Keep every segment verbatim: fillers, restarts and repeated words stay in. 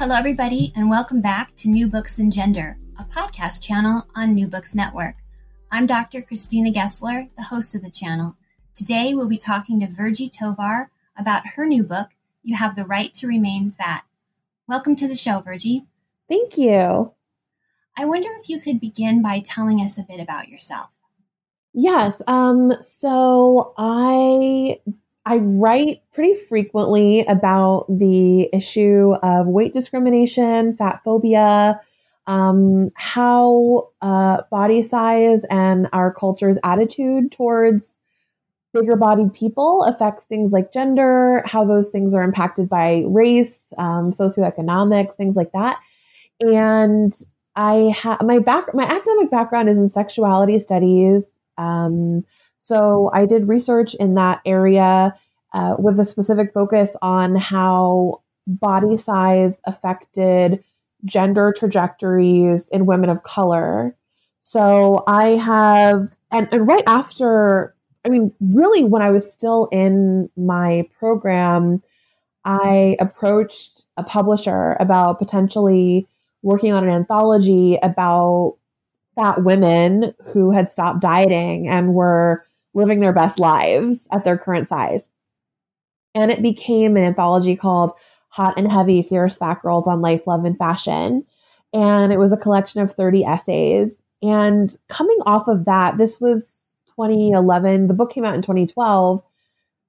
Hello, everybody, and welcome back to New Books and Gender, a podcast channel on New Books Network. I'm Doctor Christina Gessler, the host of the channel. Today, we'll be talking to Virgie Tovar about her new book, You Have the Right to Remain Fat. Welcome to the show, Virgie. Thank you. I wonder if you could begin by telling us a bit about yourself. Yes. Um, so I I write pretty frequently about the issue of weight discrimination, fat phobia, um, how uh, body size and our culture's attitude towards bigger-bodied people affects things like gender, how those things are impacted by race, um, socioeconomics, things like that. And I have my back. My academic background is in sexuality studies. Um, so I did research in that area uh, with a specific focus on how body size affected gender trajectories in women of color. So I have, and, and right after, I mean, really when I was still in my program, I approached a publisher about potentially working on an anthology about fat women who had stopped dieting and were living their best lives at their current size. And it became an anthology called Hot and Heavy Fierce Fat Girls on Life, Love and Fashion. And it was a collection of thirty essays. And coming off of that, this was twenty eleven. The book came out in twenty twelve.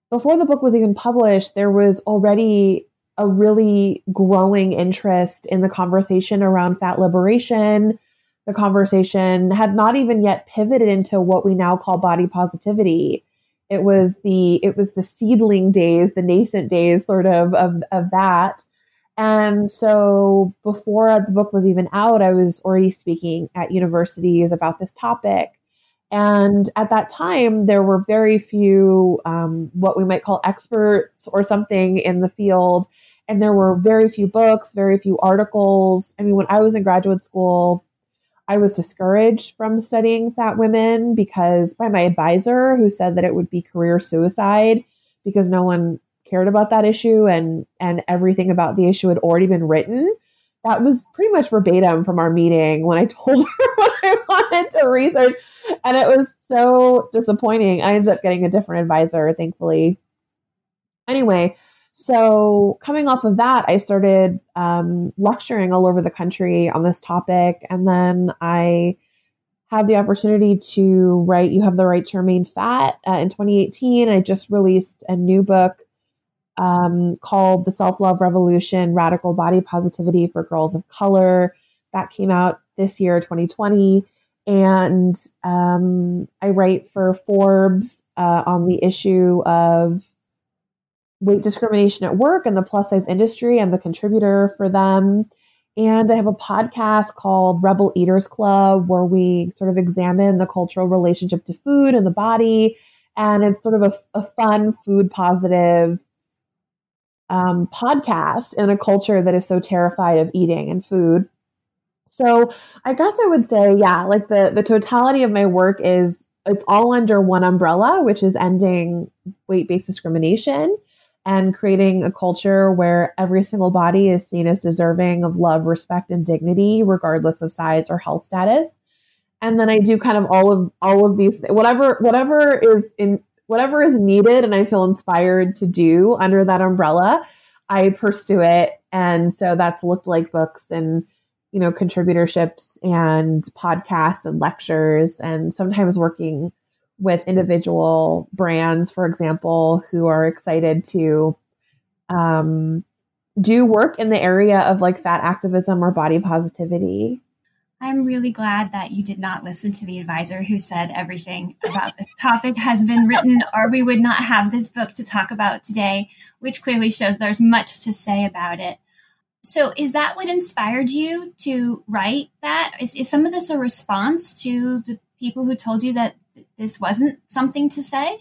Before the book was even published, there was already a really growing interest in the conversation around fat liberation. The conversation had not even yet pivoted into what we now call body positivity. It was the it was the seedling days, the nascent days sort of of, of that. And so before the book was even out, I was already speaking at universities about this topic. And at that time, there were very few um, what we might call experts or something in the field. And there were very few books, very few articles. I mean, when I was in graduate school, I was discouraged from studying fat women because by my advisor who said that it would be career suicide because no one cared about that issue and, and everything about the issue had already been written. That was pretty much verbatim from our meeting when I told her what I wanted to research. And it was so disappointing. I ended up getting a different advisor, thankfully. Anyway, so coming off of that, I started um, lecturing all over the country on this topic. And then I had the opportunity to write You Have the Right to Remain Fat uh, in twenty eighteen. I just released a new book um, called The Self-Love Revolution, Radical Body Positivity for Girls of Color. That came out this year, twenty twenty. And um, I write for Forbes uh, on the issue of weight discrimination at work and the plus size industry. I'm the contributor for them. And I have a podcast called Rebel Eaters Club, where we sort of examine the cultural relationship to food and the body. And it's sort of a, a fun food positive um, podcast in a culture that is so terrified of eating and food. So I guess I would say, yeah, like the, the totality of my work is it's all under one umbrella, which is ending weight-based discrimination and creating a culture where every single body is seen as deserving of love, respect, and dignity, regardless of size or health status. And then I do kind of all of all of these, whatever whatever is in whatever is needed, and I feel inspired to do under that umbrella, I pursue it. And so that's looked like books and you know contributorships and podcasts and lectures, and sometimes working with individual brands, for example, who are excited to um, do work in the area of like fat activism or body positivity. I'm really glad that you did not listen to the advisor who said everything about this topic has been written, or we would not have this book to talk about today, which clearly shows there's much to say about it. So is that what inspired you to write that? Is, is some of this a response to the people who told you that this wasn't something to say?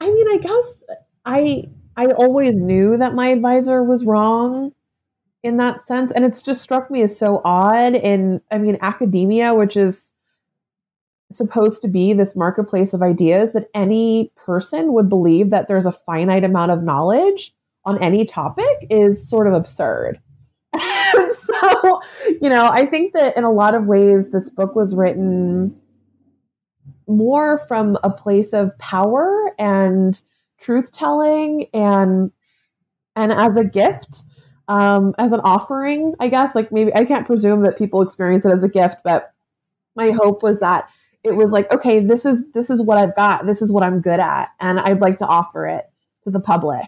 I mean, I guess I I always knew that my advisor was wrong in that sense. And it's just struck me as so odd. And I mean, academia, which is supposed to be this marketplace of ideas, that any person would believe that there's a finite amount of knowledge on any topic is sort of absurd. So, you know, I think that in a lot of ways, this book was written more from a place of power and truth telling and, and as a gift, um, as an offering, I guess, like maybe I can't presume that people experience it as a gift, but my hope was that it was like, okay, this is, this is what I've got. This is what I'm good at. And I'd like to offer it to the public.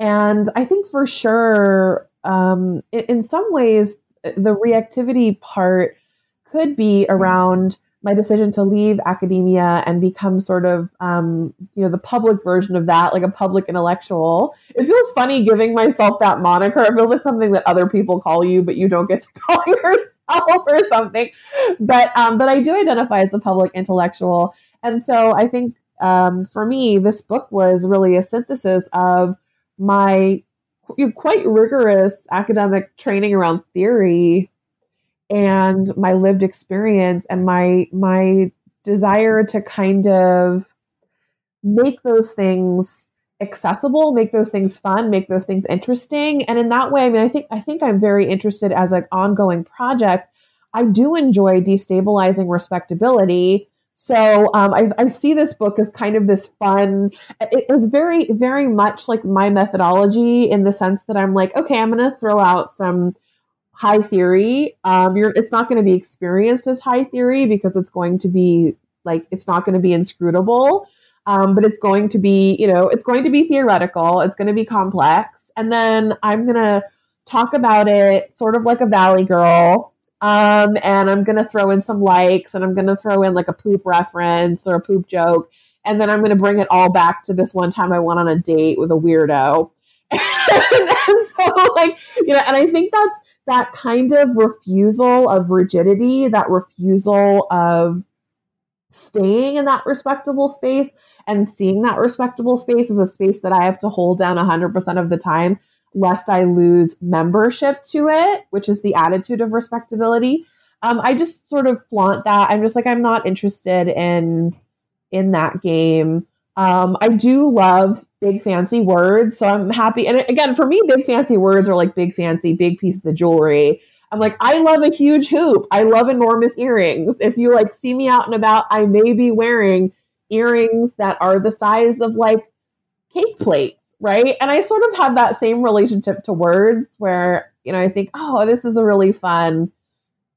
And I think for sure, um, it, in some ways, the reactivity part could be around my decision to leave academia and become sort of, um, you know, the public version of that, like a public intellectual. It feels funny giving myself that moniker. It feels like something that other people call you, but you don't get to call yourself or something. But, um, but I do identify as a public intellectual. And so I think, um, for me, this book was really a synthesis of my quite rigorous academic training around theory and my lived experience and my my desire to kind of make those things accessible, make those things fun, make those things interesting. And in that way, I mean, I think I think I'm very interested as an ongoing project. I do enjoy destabilizing respectability. So um, I, I see this book as kind of this fun, it is very, very much like my methodology in the sense that I'm like, okay, I'm going to throw out some high theory. Um, you're, it's not going to be experienced as high theory because it's going to be like, it's not going to be inscrutable, um, but it's going to be, you know, it's going to be theoretical. It's going to be complex. And then I'm going to talk about it sort of like a Valley Girl. Um, and I'm going to throw in some likes and I'm going to throw in like a poop reference or a poop joke. And then I'm going to bring it all back to this one time I went on a date with a weirdo. and, and so like, you know, and I think that's that kind of refusal of rigidity, that refusal of staying in that respectable space and seeing that respectable space as a space that I have to hold down one hundred percent of the time, lest I lose membership to it, which is the attitude of respectability. Um, I just sort of flaunt that. I'm just like, I'm not interested in, in that game. Um, I do love big fancy words. So I'm happy. And again, for me, big fancy words are like big fancy, big pieces of jewelry. I'm like, I love a huge hoop. I love enormous earrings. If you like see me out and about, I may be wearing earrings that are the size of like cake plates. Right. And I sort of have that same relationship to words where, you know, I think, oh, this is a really fun,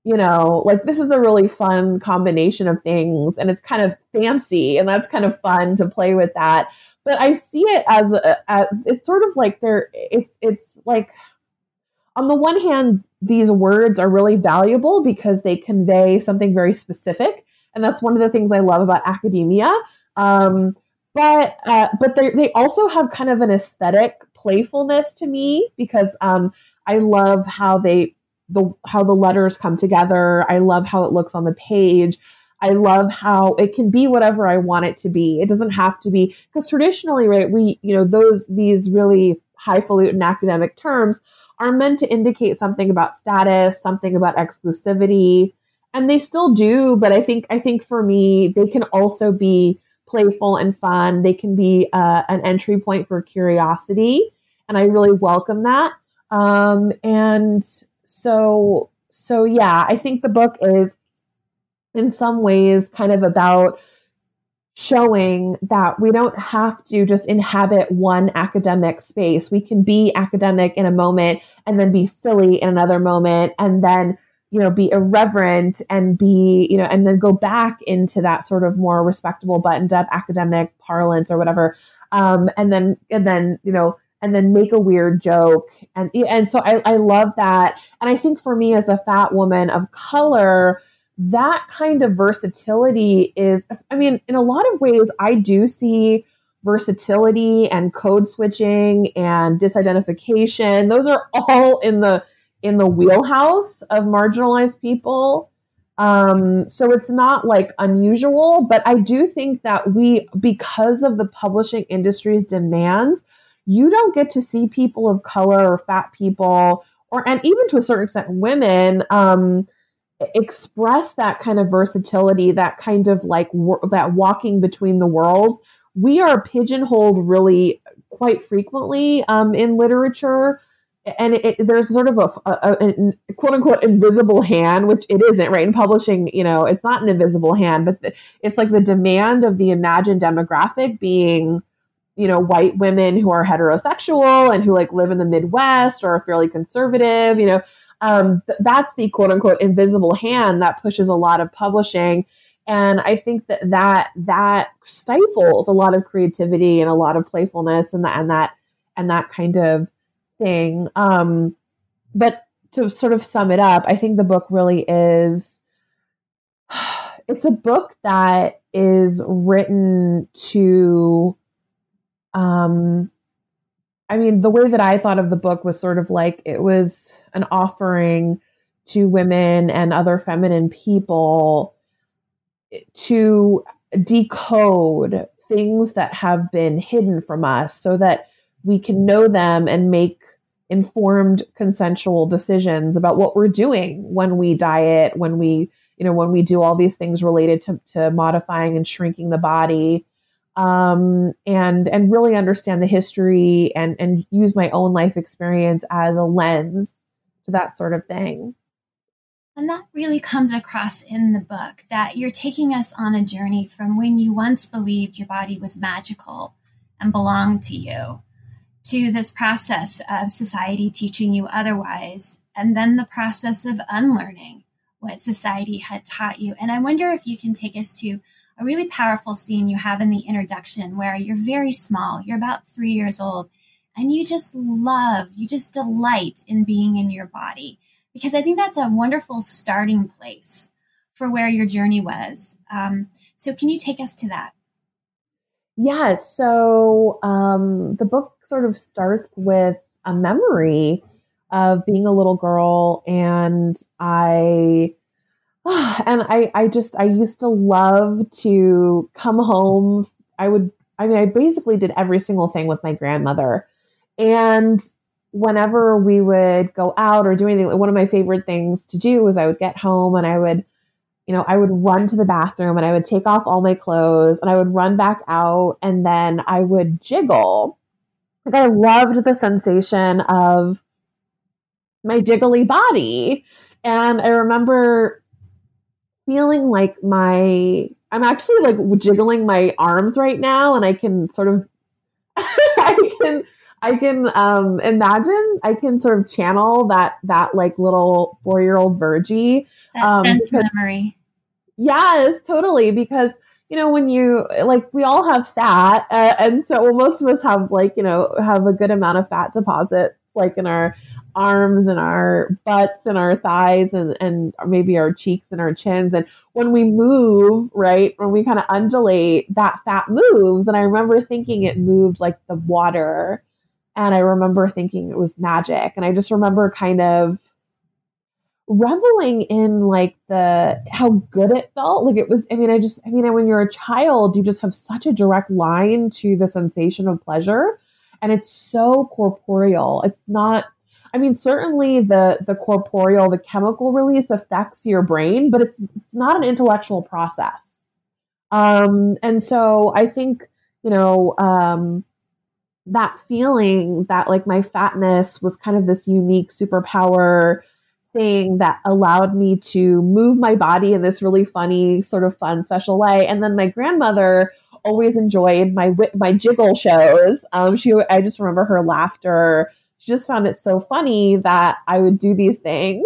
you know, like this is a really fun combination of things. And it's kind of fancy and that's kind of fun to play with that. But I see it as, a, as it's sort of like there it's it's like on the one hand, these words are really valuable because they convey something very specific. And that's one of the things I love about academia. Um But uh, but they they also have kind of an aesthetic playfulness to me because um, I love how they the how the letters come together. I love how it looks on the page. I love how it can be whatever I want it to be. It doesn't have to be because traditionally, right? We you know those these really highfalutin academic terms are meant to indicate something about status, something about exclusivity, and they still do. But I think I think for me, they can also be playful and fun. They can be uh, an entry point for curiosity. And I really welcome that. Um, and so, so yeah, I think the book is in some ways kind of about showing that we don't have to just inhabit one academic space. We can be academic in a moment and then be silly in another moment. And then you know, be irreverent and be, you know, and then go back into that sort of more respectable buttoned up academic parlance or whatever. Um, and then, and then, you know, and then make a weird joke. And, and so I, I love that. And I think for me as a fat woman of color, that kind of versatility is, I mean, in a lot of ways, I do see versatility and code switching and disidentification. Those are all in the, in the wheelhouse of marginalized people. Um, so it's not like unusual, but I do think that we, because of the publishing industry's demands, you don't get to see people of color or fat people, or, and even to a certain extent, women, um, express that kind of versatility, that kind of like wor- that walking between the worlds. We are pigeonholed really quite frequently, um, in literature. and it, there's sort of a, a, a quote unquote invisible hand, which it isn't, right? In publishing, you know, it's not an invisible hand, but the, it's like the demand of the imagined demographic being, you know, white women who are heterosexual and who like live in the Midwest or are fairly conservative, you know, um, th- that's the quote unquote invisible hand that pushes a lot of publishing. And I think that that, that stifles a lot of creativity and a lot of playfulness and that, and that, and that kind of thing. Um, but to sort of sum it up, I think the book really is, it's a book that is written to, um, I mean, the way that I thought of the book was sort of like, it was an offering to women and other feminine people to decode things that have been hidden from us so that we can know them and make informed consensual decisions about what we're doing when we diet, when we, you know, when we do all these things related to, to modifying and shrinking the body, um, and, and really understand the history and, and use my own life experience as a lens to that sort of thing. And that really comes across in the book, that you're taking us on a journey from when you once believed your body was magical and belonged to you, to this process of society teaching you otherwise, and then the process of unlearning what society had taught you. And I wonder if you can take us to a really powerful scene you have in the introduction where you're very small, you're about three years old, and you just love, you just delight in being in your body. Because I think that's a wonderful starting place for where your journey was. Um, so can you take us to that? Yeah, so um, the book sort of starts with a memory of being a little girl, and I and I, I just I used to love to come home. I would I mean I basically did every single thing with my grandmother, and whenever we would go out or do anything, one of my favorite things to do was I would get home and I would, you know, I would run to the bathroom and I would take off all my clothes and I would run back out and then I would jiggle. Like I loved the sensation of my jiggly body. And I remember feeling like my, I'm actually like jiggling my arms right now and I can sort of, I can I can um, imagine, I can sort of channel that, that like little four-year-old Virgie. That um, sense because, memory. Yes, totally. Because, you know, when you, like, we all have fat. Uh, and so well, most of us have like, you know, have a good amount of fat deposits, like in our arms and our butts and our thighs and, and maybe our cheeks and our chins. And when we move, right, when we kind of undulate, that fat moves. And I remember thinking it moved like the water. And I remember thinking it was magic. And I just remember kind of reveling in like the, how good it felt. Like it was, I mean, I just, I mean, when you're a child, you just have such a direct line to the sensation of pleasure. And it's so corporeal. It's not, I mean, certainly the, the corporeal, the chemical release affects your brain, but it's, it's not an intellectual process. Um, and so I think, you know, um, that feeling that like my fatness was kind of this unique superpower thing that allowed me to move my body in this really funny sort of fun, special way. And then my grandmother always enjoyed my, my jiggle shows. Um, she, I just remember her laughter. She just found it so funny that I would do these things.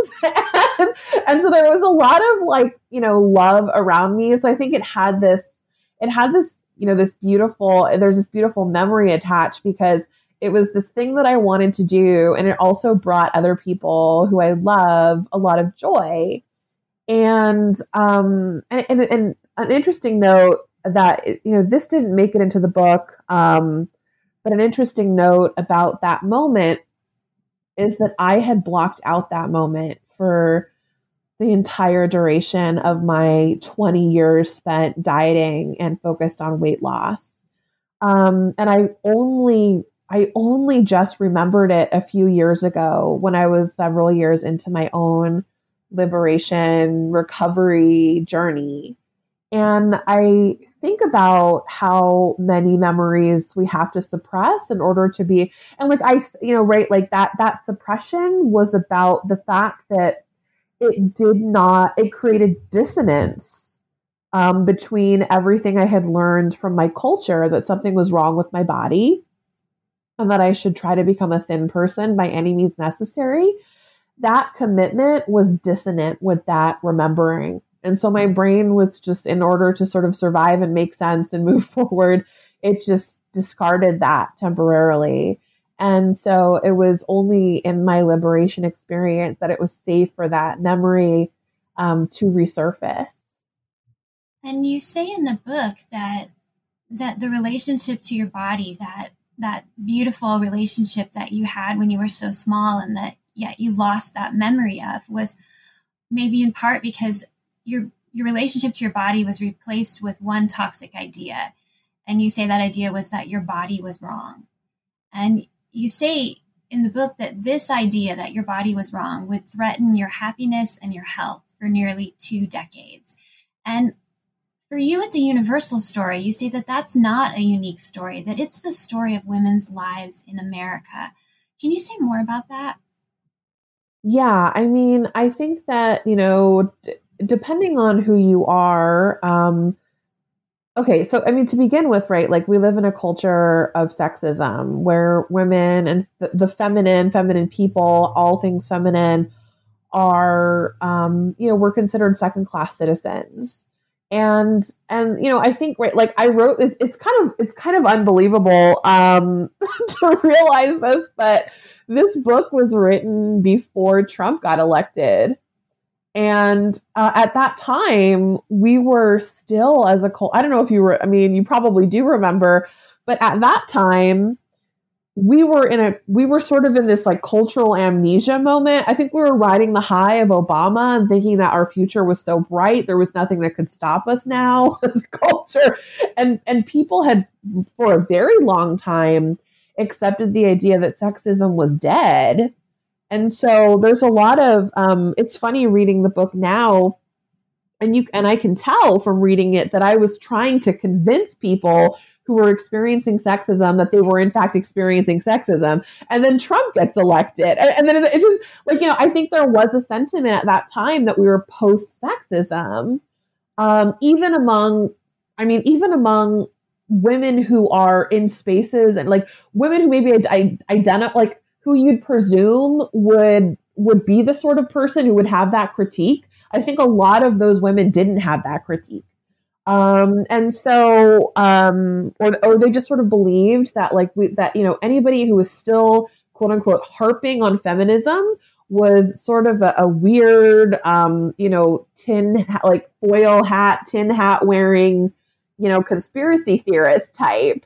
and, and so there was a lot of like, you know, love around me. So I think it had this, it had this, you know, this beautiful, there's this beautiful memory attached because it was this thing that I wanted to do. And it also brought other people who I love a lot of joy. And, um, and, and, and an interesting note that, you know, this didn't make it into the book. Um, but an interesting note about that moment is that I had blocked out that moment for the entire duration of my twenty years spent dieting and focused on weight loss. Um, and I only, I only just remembered it a few years ago when I was several years into my own liberation recovery journey. And I think about how many memories we have to suppress in order to be, and like I, you know, right, like that, that suppression was about the fact that it did not, it created dissonance um, between everything I had learned from my culture, that something was wrong with my body and that I should try to become a thin person by any means necessary. That commitment was dissonant with that remembering. And so my brain was just, in order to sort of survive and make sense and move forward, it just discarded that temporarily. And so it was only in my liberation experience that it was safe for that memory um, to resurface. And you say in the book that that the relationship to your body, that that beautiful relationship that you had when you were so small and that yet you lost that memory of, was maybe in part because your your relationship to your body was replaced with one toxic idea. And you say that idea was that your body was wrong. And you say in the book that this idea that your body was wrong would threaten your happiness and your health for nearly two decades. And for you, it's a universal story. You say that that's not a unique story, that it's the story of women's lives in America. Can you say more about that? Yeah, I mean, I think that, you know, d- depending on who you are, um, okay, so I mean, to begin with, right, like we live in a culture of sexism where women and th- the feminine, feminine people, all things feminine are, um, you know, we're considered second-class citizens. And, and, you know, I think, right, like I wrote this, it's kind of, it's kind of unbelievable um, to realize this, but this book was written before Trump got elected. And uh, at that time, we were still as a cult. I don't know if you were, I mean, you probably do remember, but at that time, we were in a, we were sort of in this like cultural amnesia moment. I think we were riding the high of Obama and thinking that our future was so bright. There was nothing that could stop us now as a culture. And, and people had for a very long time accepted the idea that sexism was dead. And so there's a lot of, um, it's funny reading the book now, and you, and I can tell from reading it that I was trying to convince people who were experiencing sexism that they were in fact experiencing sexism. And then Trump gets elected. And, and then it just like, you know, I think there was a sentiment at that time that we were post-sexism, um, even among, I mean, even among women who are in spaces and like women who maybe I, I identify, like who you'd presume would, would be the sort of person who would have that critique. I think a lot of those women didn't have that critique. Um, and so, um, or, or they just sort of believed that like, we, that, you know, anybody who was still quote unquote harping on feminism was sort of a, a weird, um, you know, tin, like foil hat, tin hat wearing, you know, conspiracy theorist type.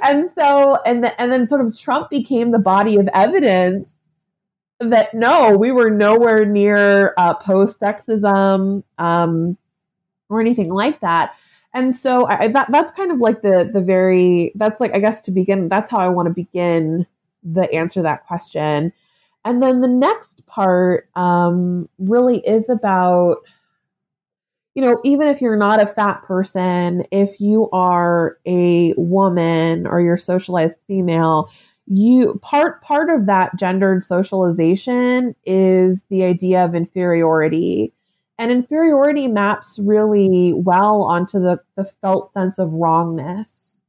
And so, and, the, and then sort of Trump became the body of evidence that no, we were nowhere near uh, post-sexism um, or anything like that. And so I, I, that that's kind of like the the very, that's like, I guess to begin, that's how I want to begin the answer to that question. And then the next part um, really is about, you know, even if you're not a fat person, if you are a woman or you're socialized female, you part part of that gendered socialization is the idea of inferiority. And inferiority maps really well onto the, the felt sense of wrongness.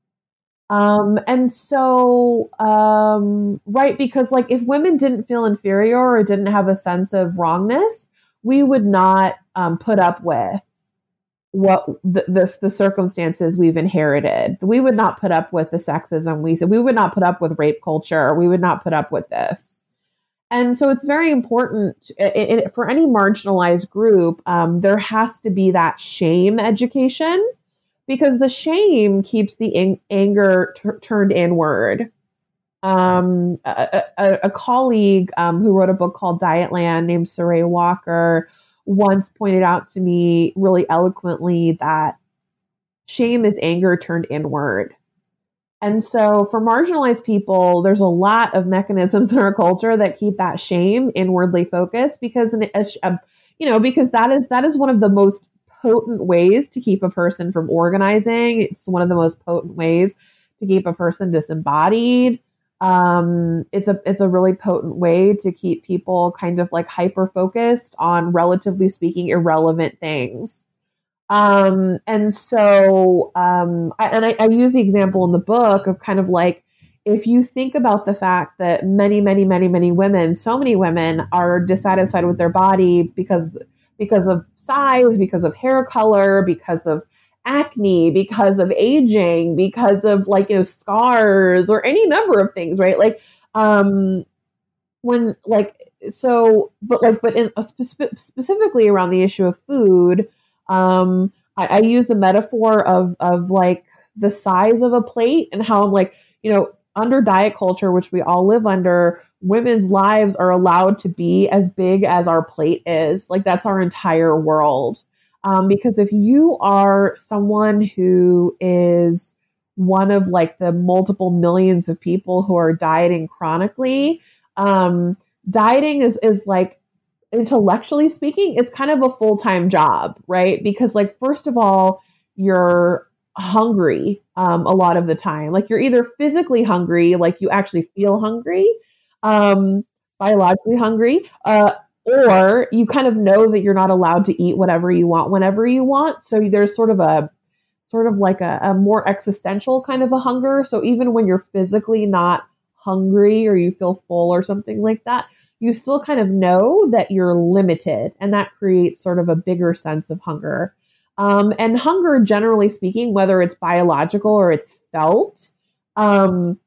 Um, and so, um, right, because like if women didn't feel inferior or didn't have a sense of wrongness, we would not um, put up with what the, the the circumstances we've inherited. We would not put up with the sexism. We said we would not put up with rape culture. We would not put up with this. And so it's very important it, it, for any marginalized group. Um, there has to be that shame education, because the shame keeps the ang- anger t- turned inward. Um, a, a, a colleague um, who wrote a book called Dietland named Sarai Walker once pointed out to me really eloquently that shame is anger turned inward. And so for marginalized people, there's a lot of mechanisms in our culture that keep that shame inwardly focused because, you know, because that is, that is one of the most potent ways to keep a person from organizing. It's one of the most potent ways to keep a person disembodied. Um, it's a, it's a really potent way to keep people kind of like hyper-focused on, relatively speaking, irrelevant things. Um, and so, um, I, and I, I use the example in the book of kind of like, if you think about the fact that many, many, many, many women, so many women are dissatisfied with their body because, because of size, because of hair color, because of acne, because of aging, because of like, you know, scars or any number of things, right? Like, um, when like, so, but like, but in, uh, spe- specifically around the issue of food, um, I, I use the metaphor of, of like the size of a plate and how I'm like, you know, under diet culture, which we all live under, women's lives are allowed to be as big as our plate is. Like that's our entire world. Um, because if you are someone who is one of like the multiple millions of people who are dieting chronically, um, dieting is, is like, intellectually speaking, it's kind of a full-time job, right? Because like, first of all, you're hungry, um, a lot of the time, like you're either physically hungry, like you actually feel hungry, um, biologically hungry, uh, or you kind of know that you're not allowed to eat whatever you want, whenever you want. So there's sort of a, sort of like a, a more existential kind of a hunger. So even when you're physically not hungry or you feel full or something like that, you still kind of know that you're limited, and that creates sort of a bigger sense of hunger. Um, and hunger, generally speaking, whether it's biological or it's felt, um,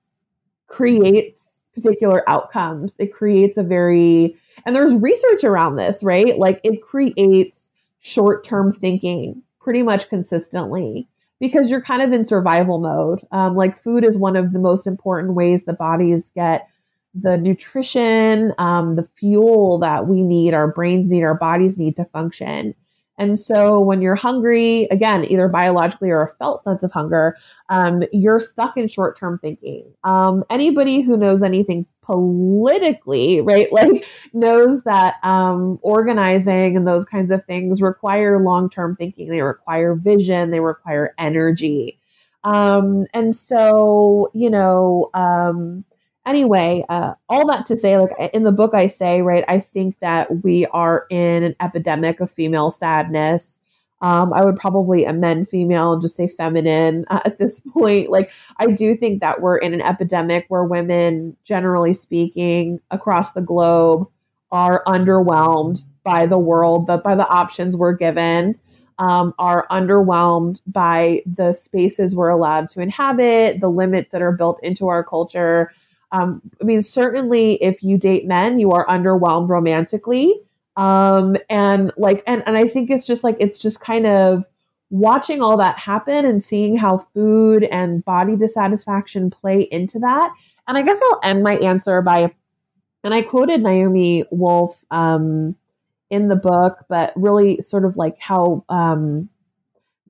creates particular outcomes. It creates a very... And there's research around this, right? Like it creates short-term thinking pretty much consistently because you're kind of in survival mode. Um, like food is one of the most important ways the bodies get the nutrition, um, the fuel that we need, our brains need, our bodies need to function. And so when you're hungry, again, either biologically or a felt sense of hunger, um, you're stuck in short-term thinking. Um, anybody who knows anything politically, right, like knows that um, organizing and those kinds of things require long-term thinking. They require vision. They require energy. Um, and so, you know, um, anyway, uh, all that to say, like in the book, I say, right, I think that we are in an epidemic of female sadness. Um, I would probably amend female and just say feminine uh, at this point. Like, I do think that we're in an epidemic where women, generally speaking, across the globe are underwhelmed by the world, but by the options we're given, um, are underwhelmed by the spaces we're allowed to inhabit, the limits that are built into our culture. Um, I mean, certainly if you date men, you are underwhelmed romantically. Um, and like, and, and I think it's just like, it's just kind of watching all that happen and seeing how food and body dissatisfaction play into that. And I guess I'll end my answer by, and I quoted Naomi Wolf, um, in the book, but really sort of like how, um,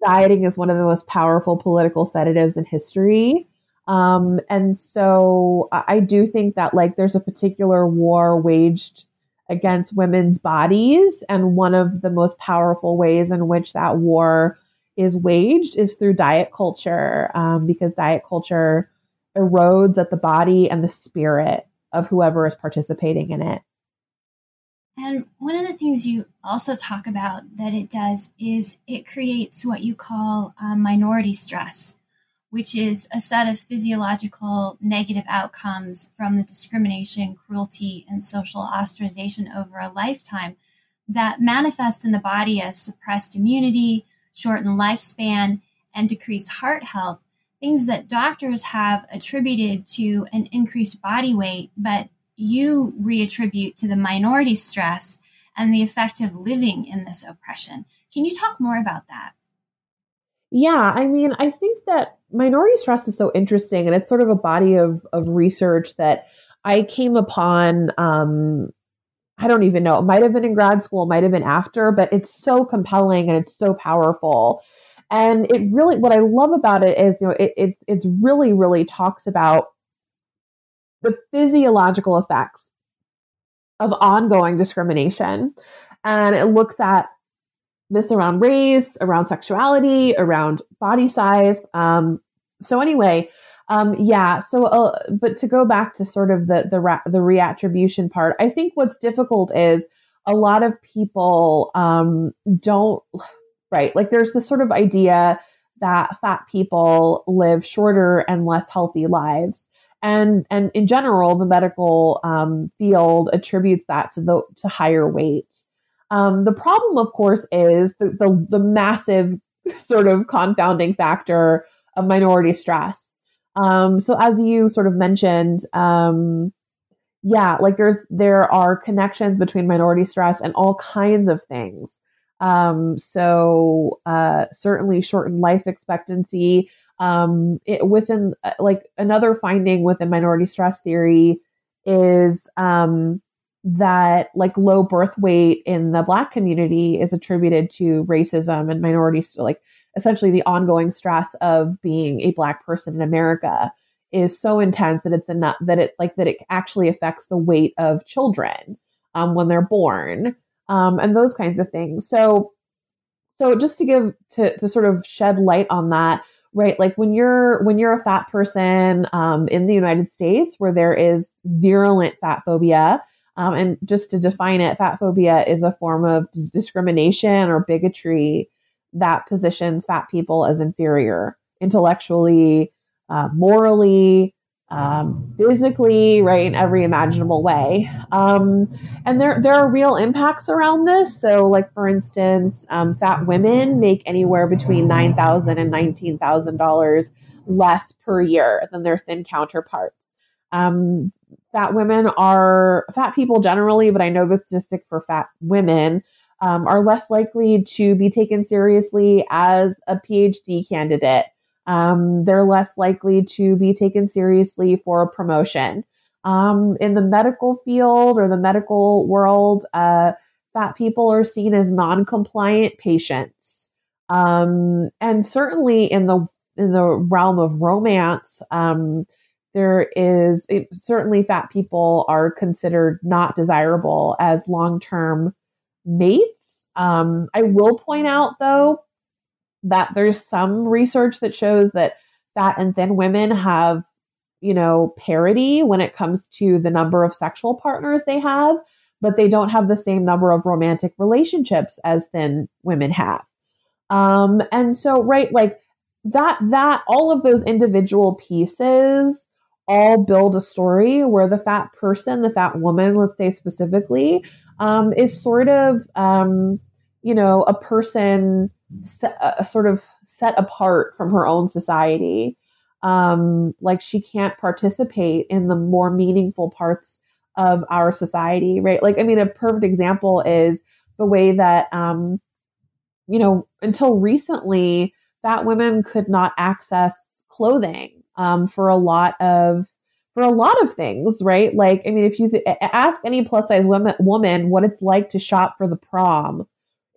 dieting is one of the most powerful political sedatives in history. Um, and so I do think that like there's a particular war waged against women's bodies. And one of the most powerful ways in which that war is waged is through diet culture, um, because diet culture erodes at the body and the spirit of whoever is participating in it. And one of the things you also talk about that it does is it creates what you call um, minority stress, which is a set of physiological negative outcomes from the discrimination, cruelty, and social ostracization over a lifetime that manifest in the body as suppressed immunity, shortened lifespan, and decreased heart health, things that doctors have attributed to an increased body weight, but you reattribute to the minority stress and the effect of living in this oppression. Can you talk more about that? Yeah, I mean, I think that minority stress is so interesting, and it's sort of a body of of research that I came upon, um, I don't even know, it might have been in grad school, might have been after, but it's so compelling and it's so powerful. And it really, what I love about it is, you know, it, it it's really, really talks about the physiological effects of ongoing discrimination. And it looks at this around race, around sexuality, around body size. Um, so anyway, um, yeah. So, uh, but to go back to sort of the the ra- the reattribution part, I think what's difficult is a lot of people um, don't right. Like, there's this sort of idea that fat people live shorter and less healthy lives. And and in general, the medical um, field attributes that to the to higher weight. Um, the problem, of course, is the, the the massive sort of confounding factor of minority stress. Um, so, as you sort of mentioned, um, yeah, like there's there are connections between minority stress and all kinds of things. Um, so, uh, certainly, shortened life expectancy. Um, it, within like another finding within minority stress theory is um, that like low birth weight in the Black community is attributed to racism and minority, like essentially the ongoing stress of being a Black person in America is so intense that it's enough that it like that it actually affects the weight of children um, when they're born um, and those kinds of things. So, so just to give to to sort of shed light on that. Right. Like when you're when you're a fat person um, in the United States where there is virulent fat phobia, um, and just to define it, fat phobia is a form of dis- discrimination or bigotry that positions fat people as inferior intellectually, uh, morally, um, physically, right, in every imaginable way. Um, and there, there are real impacts around this. So like, for instance, um, fat women make anywhere between nine thousand dollars and nineteen thousand dollars less per year than their thin counterparts. Um, fat women are, fat people generally, but I know the statistic for fat women, um, are less likely to be taken seriously as a PhD candidate. Um, they're less likely to be taken seriously for a promotion. Um, in the medical field or the medical world, uh, fat people are seen as non-compliant patients. Um, and certainly in the in the realm of romance, um, there is it, certainly fat people are considered not desirable as long-term mates. Um, I will point out, though, that there's some research that shows that fat and thin women have, you know, parity when it comes to the number of sexual partners they have, but they don't have the same number of romantic relationships as thin women have. Um, and so, right, like that, that all of those individual pieces all build a story where the fat person, the fat woman, let's say specifically, um, is sort of, um, you know, a person Set, uh, sort of set apart from her own society. Um, like she can't participate in the more meaningful parts of our society, right? Like, I mean, a perfect example is the way that, um, you know, until recently, fat women could not access clothing um, for a lot of, for a lot of things, right? Like, I mean, if you th- ask any plus size woman, woman what it's like to shop for the prom,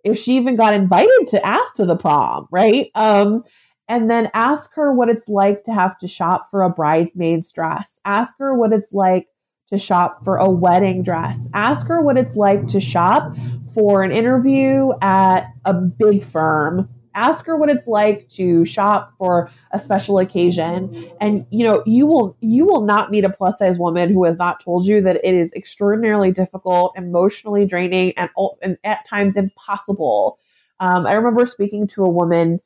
if she even got invited to ask to the prom, right? Um, and then ask her what it's like to have to shop for a bridesmaid's dress. Ask her what it's like to shop for a wedding dress. Ask her what it's like to shop for an interview at a big firm. Ask her what it's like to shop for a special occasion. And, you know, you will, you will not meet a plus size woman who has not told you that it is extraordinarily difficult, emotionally draining, and, and at times impossible. Um, I remember speaking to a woman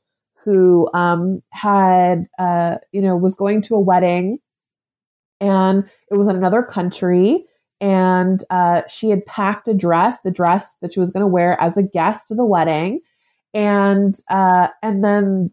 who um, had, uh, you know, was going to a wedding, and it was in another country, and uh, she had packed a dress, the dress that she was going to wear as a guest to the wedding. And, uh, and then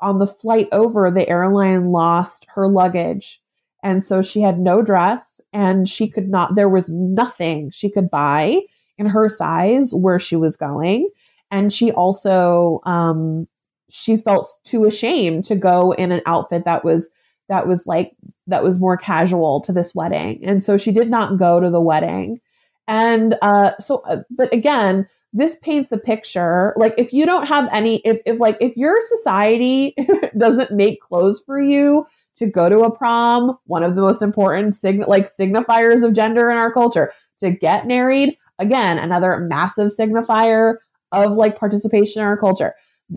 on the flight over, the airline lost her luggage. And so she had no dress, and she could not, there was nothing she could buy in her size where she was going. And she also, um, she felt too ashamed to go in an outfit that was, that was like, that was more casual to this wedding. And so she did not go to the wedding. And, uh, so, but again, this paints a picture. Like if you don't have any, if, if like, if your society doesn't make clothes for you to go to a prom, one of the most important sign, like signifiers of gender in our culture, to get married, again, another massive signifier of like participation in our culture.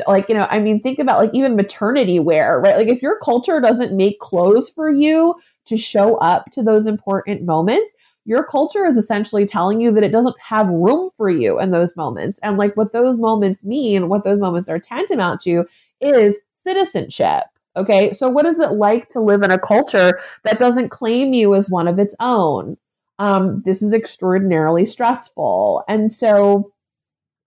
Like, you know, I mean, think about like even maternity wear, right? Like if your culture doesn't make clothes for you to show up to those important moments, your culture is essentially telling you that it doesn't have room for you in those moments. And like what those moments mean, what those moments are tantamount to is citizenship. Okay. So what is it like to live in a culture that doesn't claim you as one of its own? Um, this is extraordinarily stressful. And so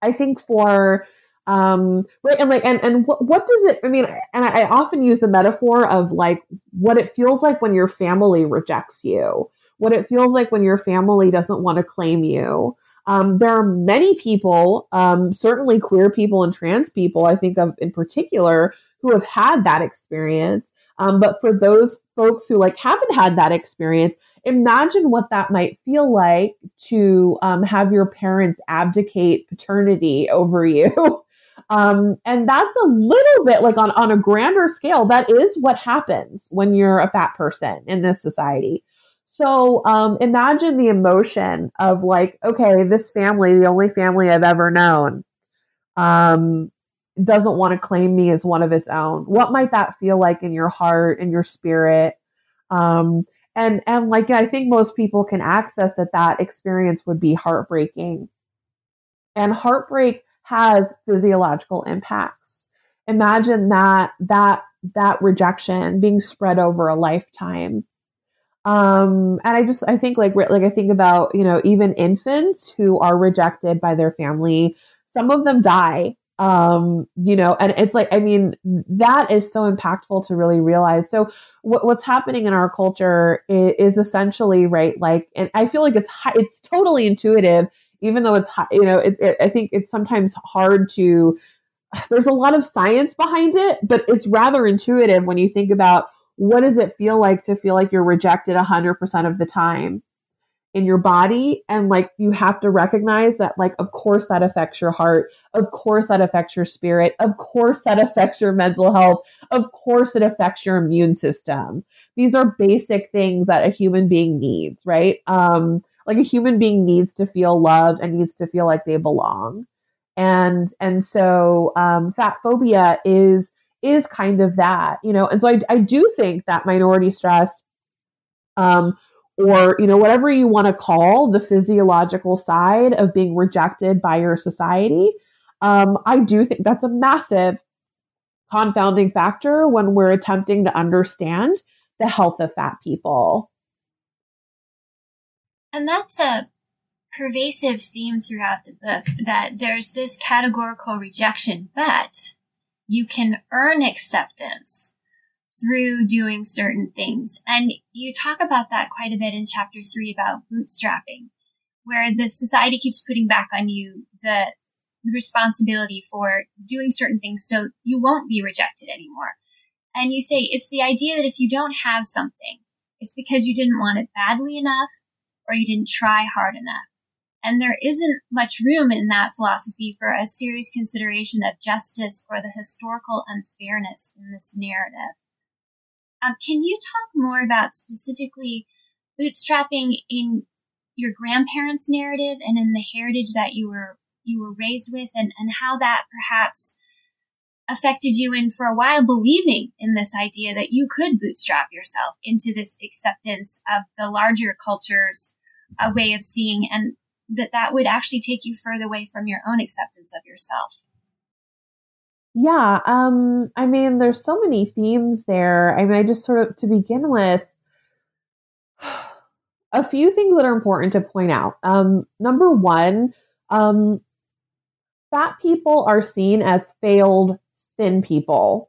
I think for, um, right. And like, and, and what, what does it, I mean, and I, I often use the metaphor of like what it feels like when your family rejects you, what it feels like when your family doesn't want to claim you. Um, there are many people, um, certainly queer people and trans people, I think of in particular, who have had that experience. Um, but for those folks who like haven't had that experience, imagine what that might feel like to um, have your parents abdicate paternity over you. um, and that's a little bit like on, on a grander scale, that is what happens when you're a fat person in this society. So um, imagine the emotion of like, okay, this family, the only family I've ever known, um, doesn't want to claim me as one of its own. What might that feel like in your heart and your spirit? Um, and and like I think most people can access that that experience would be heartbreaking. And heartbreak has physiological impacts. Imagine that that that rejection being spread over a lifetime. Um, and I just, I think like, like I think about, you know, even infants who are rejected by their family, some of them die, um, you know, and it's like, I mean, that is so impactful to really realize. So what, what's happening in our culture is, is essentially, right. Like, and I feel like it's, it's totally intuitive, even though it's, you know, it, it, I think it's sometimes hard to, there's a lot of science behind it, but it's rather intuitive when you think about, what does it feel like to feel like you're rejected one hundred percent of the time in your body? And like, you have to recognize that, like, of course that affects your heart. Of course that affects your spirit. Of course that affects your mental health. Of course it affects your immune system. These are basic things that a human being needs, right? Um, like a human being needs to feel loved and needs to feel like they belong. And, and so um, fat phobia is, is kind of that, you know? And so I, I do think that minority stress, um, or, you know, whatever you want to call the physiological side of being rejected by your society. Um, I do think that's a massive confounding factor when we're attempting to understand the health of fat people. And that's a pervasive theme throughout the book, that there's this categorical rejection, but you can earn acceptance through doing certain things. And you talk about that quite a bit in chapter three about bootstrapping, where the society keeps putting back on you the, the responsibility for doing certain things so you won't be rejected anymore. And you say it's the idea that if you don't have something, it's because you didn't want it badly enough or you didn't try hard enough. And there isn't much room in that philosophy for a serious consideration of justice or the historical unfairness in this narrative. Um, can you talk more about specifically bootstrapping in your grandparents' narrative and in the heritage that you were you were raised with, and, and how that perhaps affected you in for a while believing in this idea that you could bootstrap yourself into this acceptance of the larger culture's uh, way of seeing, and that that would actually take you further away from your own acceptance of yourself? Yeah. Um, I mean, there's so many themes there. I mean, I just sort of, to begin with, a few things that are important to point out. Um, number one, um, fat people are seen as failed thin people,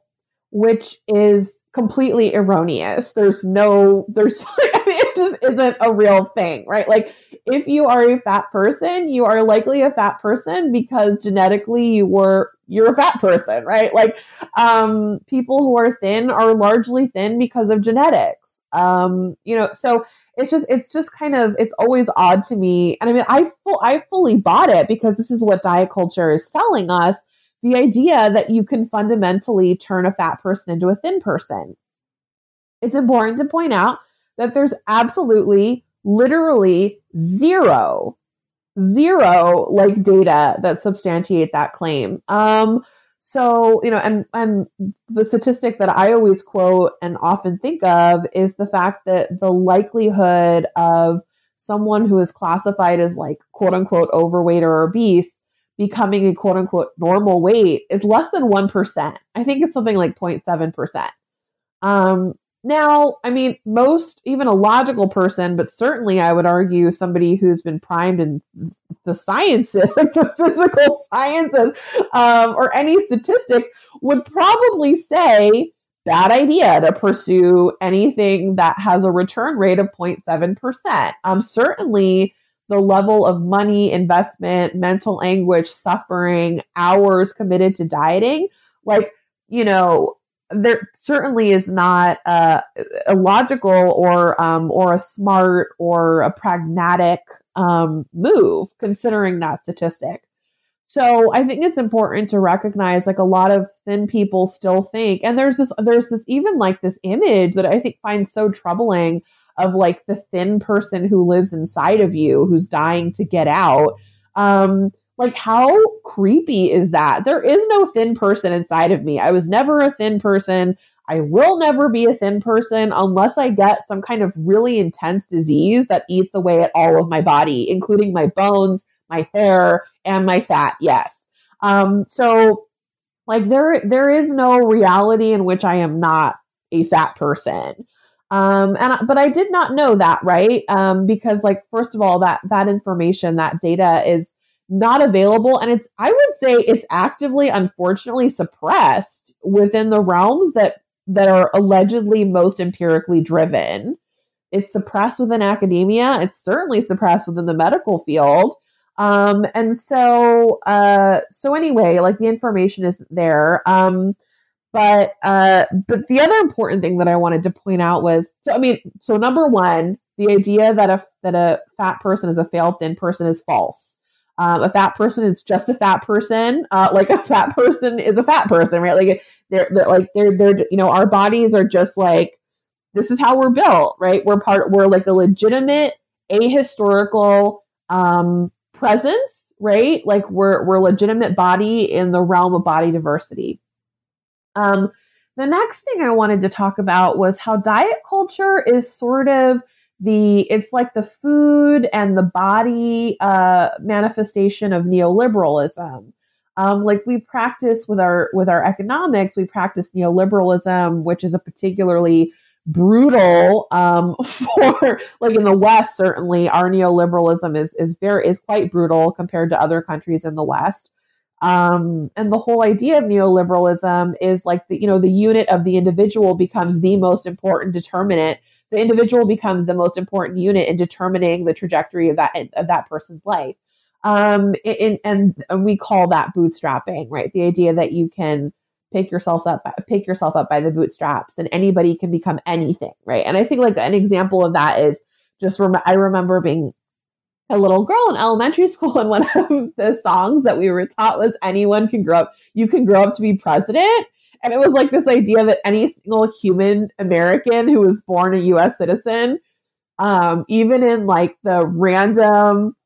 which is completely erroneous. There's no, there's, I mean, it just isn't a real thing, right? Like, if you are a fat person, you are likely a fat person because genetically you were, you're a fat person, right? Like, um, people who are thin are largely thin because of genetics. Um, you know, so it's just, it's just kind of, it's always odd to me. And I mean, I, fu- I fully bought it because this is what diet culture is selling us. The idea that you can fundamentally turn a fat person into a thin person. It's important to point out that there's absolutely literally zero zero like data that substantiate that claim. Um, so, you know, and, and the statistic that I always quote and often think of is the fact that the likelihood of someone who is classified as like, quote unquote, overweight or obese becoming a quote unquote normal weight is less than one percent. I think it's something like zero point seven percent. Um, now, I mean, most, even a logical person, but certainly I would argue somebody who's been primed in the sciences, the physical sciences, um, or any statistic would probably say bad idea to pursue anything that has a return rate of zero point seven percent. Um, certainly the level of money, investment, mental anguish, suffering, hours committed to dieting, like, you know, there certainly is not uh, a logical or um, or a smart or a pragmatic um, move considering that statistic. So I think it's important to recognize, like, a lot of thin people still think, and there's this there's this even like this image that I think finds so troubling of like the thin person who lives inside of you who's dying to get out. Um, Like, how creepy is that? There is no thin person inside of me. I was never a thin person. I will never be a thin person unless I get some kind of really intense disease that eats away at all of my body, including my bones, my hair, and my fat. Yes. Um, so, like, there, there is no reality in which I am not a fat person. Um, and, but I did not know that, right? Um, because, like, first of all, that, that information, that data is not available. And it's, I would say it's actively, unfortunately, suppressed within the realms that, that are allegedly most empirically driven. It's suppressed within academia. It's certainly suppressed within the medical field. Um, and so, uh, so anyway, like, the information isn't there. Um, but, uh, but the other important thing that I wanted to point out was, so, I mean, so number one, the idea that a, that a fat person is a failed thin person is false. Um, a fat person is just a fat person. Uh, like, a fat person is a fat person, right? Like, they're, they're like they're they're you know, our bodies are just like, this is how we're built, right? We're part we're like a legitimate ahistorical um, presence, right? Like, we're we're a legitimate body in the realm of body diversity. Um, the next thing I wanted to talk about was how diet culture is sort of The it's like the food and the body uh, manifestation of neoliberalism. Um, like, we practice with our with our economics, we practice neoliberalism, which is a particularly brutal um, for like in the West. Certainly, our neoliberalism is is very is quite brutal compared to other countries in the West. Um, and the whole idea of neoliberalism is like the you know the unit of the individual becomes the most important determinant. The individual becomes the most important unit in determining the trajectory of that of that person's life, um, in, and and we call that bootstrapping, right? The idea that you can pick yourself up, pick yourself up by the bootstraps, and anybody can become anything, right? And I think, like, an example of that is just rem- I remember being a little girl in elementary school, and one of the songs that we were taught was "Anyone can grow up, you can grow up to be president." And it was like this idea that any single human American who was born a U S citizen, um, even in like the random,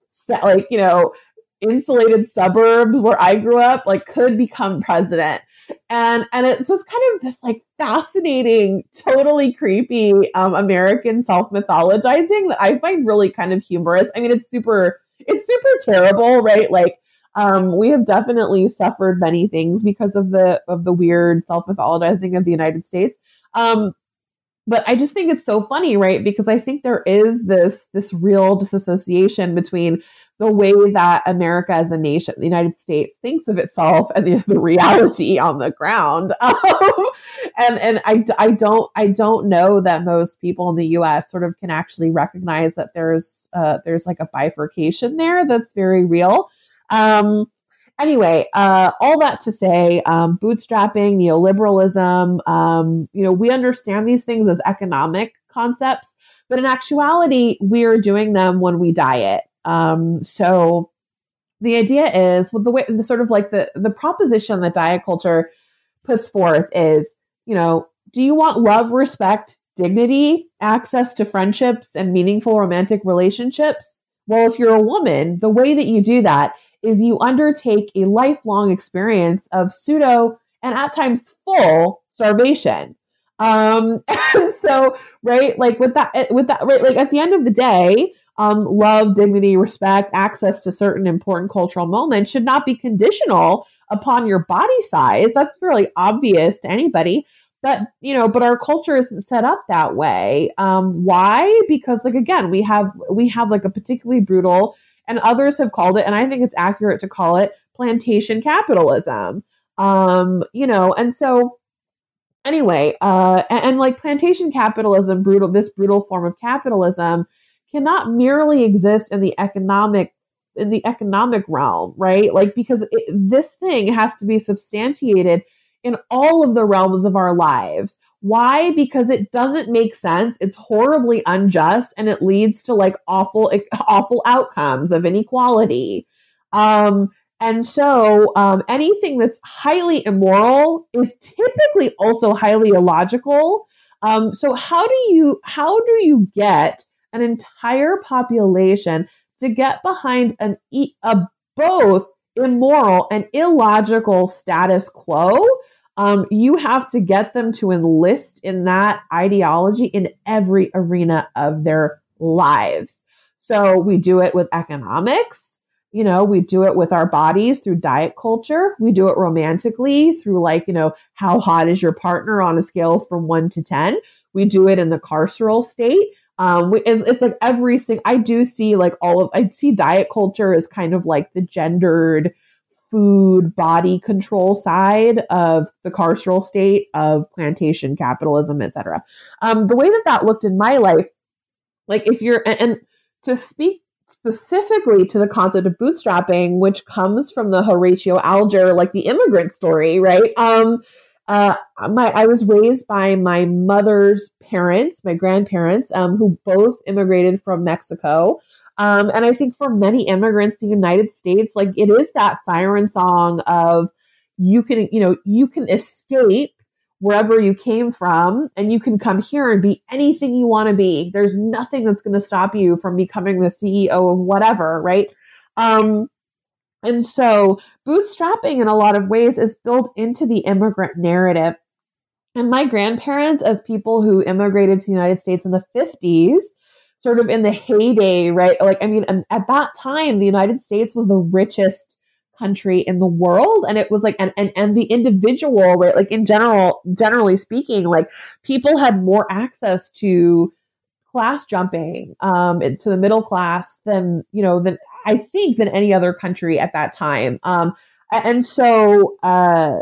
like, you know, insulated suburbs where I grew up, like, could become president. And, and it's just kind of this like fascinating, totally creepy, um, American self-mythologizing that I find really kind of humorous. I mean, it's super, it's super terrible, right? Like, Um, we have definitely suffered many things because of the of the weird self-mythologizing of the United States. Um, but I just think it's so funny, right? Because I think there is this this real disassociation between the way that America as a nation, the United States, thinks of itself and the, the reality on the ground. Um, and and I, I don't I don't know that most people in the U S sort of can actually recognize that there's uh, there's like a bifurcation there that's very real. Um, anyway, uh, all that to say, um, bootstrapping, neoliberalism, um, you know, we understand these things as economic concepts, but in actuality, we're doing them when we diet. Um, so the idea is, well, the way, the sort of like the, the proposition that diet culture puts forth is, you know, do you want love, respect, dignity, access to friendships and meaningful romantic relationships? Well, if you're a woman, the way that you do that is you undertake a lifelong experience of pseudo and at times full starvation. Um, and so, right, like with that, with that, right, like at the end of the day, um, love, dignity, respect, access to certain important cultural moments should not be conditional upon your body size. That's really obvious to anybody, but, you know, but our culture isn't set up that way. Um, why? Because like, again, we have, we have like a particularly brutal, and others have called it, and I think it's accurate to call it, plantation capitalism. Um, you know, and so anyway, uh, and, and like plantation capitalism, brutal, this brutal form of capitalism cannot merely exist in the economic, in the economic realm, right? Like, because it, this thing has to be substantiated in all of the realms of our lives. Why? Because it doesn't make sense. It's horribly unjust, and it leads to like awful, awful outcomes of inequality. Um, and so um, anything that's highly immoral is typically also highly illogical. Um, so how do you how do you get an entire population to get behind an e- a both immoral and illogical status quo? Um, you have to get them to enlist in that ideology in every arena of their lives. So we do it with economics, you know, we do it with our bodies through diet culture. We do it romantically through like, you know, how hot is your partner on a scale from one to ten? We do it in the carceral state. Um, we, it, it's like every single, I do see like all of, I see diet culture as kind of like the gendered food body control side of the carceral state of plantation capitalism, et cetera. Um, the way that that looked in my life, like if you're, and, and to speak specifically to the concept of bootstrapping, which comes from the Horatio Alger, like the immigrant story, right? Um, uh, my, I was raised by my mother's parents, my grandparents, um, who both immigrated from Mexico. Um, and I think for many immigrants to the United States, like it is that siren song of you can, you know, you can escape wherever you came from and you can come here and be anything you want to be. There's nothing that's going to stop you from becoming the C E O of whatever, right? Um, and so bootstrapping in a lot of ways is built into the immigrant narrative. And my grandparents, as people who immigrated to the United States in the fifties, sort of in the heyday, right? Like, I mean, at that time, the United States was the richest country in the world. And it was like, and, and, and the individual, right? Like in general, generally speaking, like people had more access to class jumping, um, to the middle class than, you know, than I think than any other country at that time. Um, and so, uh,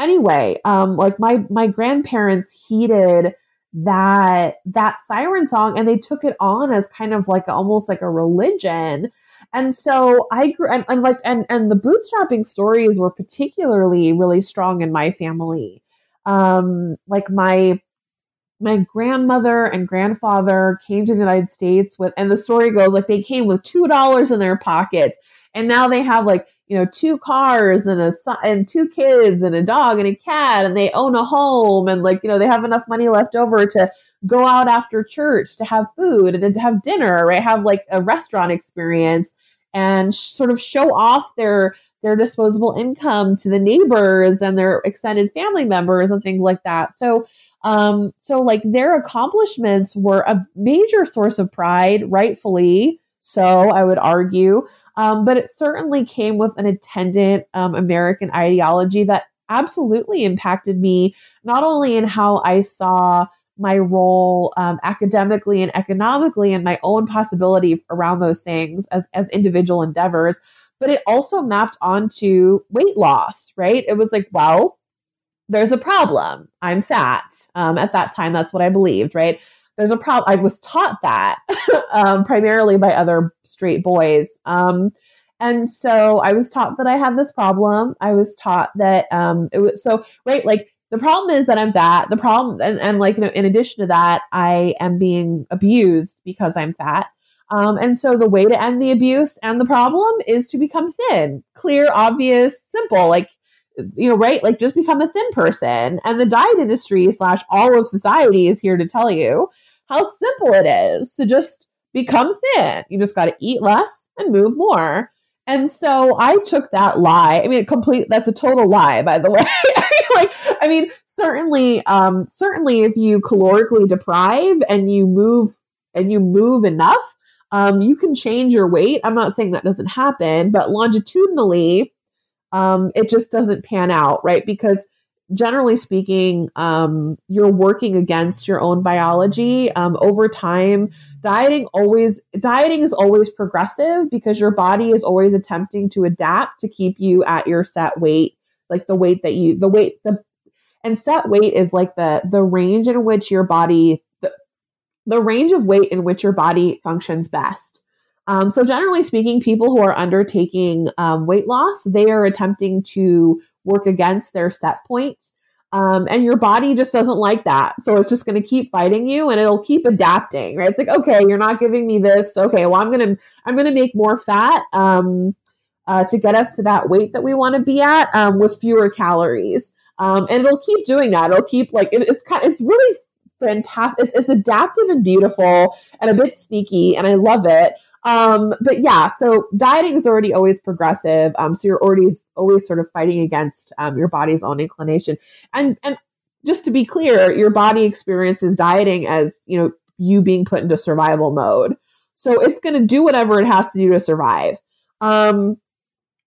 anyway, um, like my, my grandparents heeded that that siren song, and they took it on as kind of like almost like a religion. And so I grew, and, and like, and and the bootstrapping stories were particularly really strong in my family. Um, like my my grandmother and grandfather came to the United States with, and the story goes like they came with two dollars in their pockets, and now they have like, you know, two cars and a son and two kids and a dog and a cat, and they own a home, and like, you know, they have enough money left over to go out after church to have food and to have dinner, right? Have like a restaurant experience and sh- sort of show off their, their disposable income to the neighbors and their extended family members and things like that. So, um, so like their accomplishments were a major source of pride, rightfully so, I would argue. Um, but it certainly came with an attendant um, American ideology that absolutely impacted me, not only in how I saw my role um, academically and economically and my own possibility around those things as, as individual endeavors, but it also mapped onto weight loss, right? It was like, well, there's a problem. I'm fat. Um, at that time, that's what I believed, right? There's a problem. I was taught that um, primarily by other straight boys. Um, and so I was taught that I had this problem. I was taught that um, it was so right. Like the problem is that I'm fat. The problem. And, and like, you know, in addition to that, I am being abused because I'm fat. Um, and so the way to end the abuse and the problem is to become thin, clear, obvious, simple, like, you know, right? Like just become a thin person. And the diet industry slash all of society is here to tell you how simple it is to just become thin. You just got to eat less and move more. And so I took that lie. I mean, complete, that's a total lie, by the way. like, I mean, certainly, um, certainly if you calorically deprive and you move and you move enough, um, you can change your weight. I'm not saying that doesn't happen, but longitudinally, um, it just doesn't pan out, right? Because generally speaking, um, you're working against your own biology. Um, over time, dieting always dieting is always progressive because your body is always attempting to adapt to keep you at your set weight, like the weight that you, the weight, the, and set weight is like the, the range in which your body, the, the range of weight in which your body functions best. Um, so generally speaking, people who are undertaking um, weight loss, they are attempting to work against their set points. Um, and your body just doesn't like that. So it's just going to keep fighting you and it'll keep adapting, right? It's like, okay, you're not giving me this. Okay. Well, I'm going to, I'm going to make more fat, um, uh, to get us to that weight that we want to be at, um, with fewer calories. Um, and it'll keep doing that. It'll keep like, it, it's kind of, it's really fantastic. It's, it's adaptive and beautiful and a bit sneaky and I love it. Um, but yeah, so dieting is already always progressive. Um, so you're already always sort of fighting against, um, your body's own inclination. And, and just to be clear, your body experiences dieting as, you know, you being put into survival mode. So it's going to do whatever it has to do to survive. Um,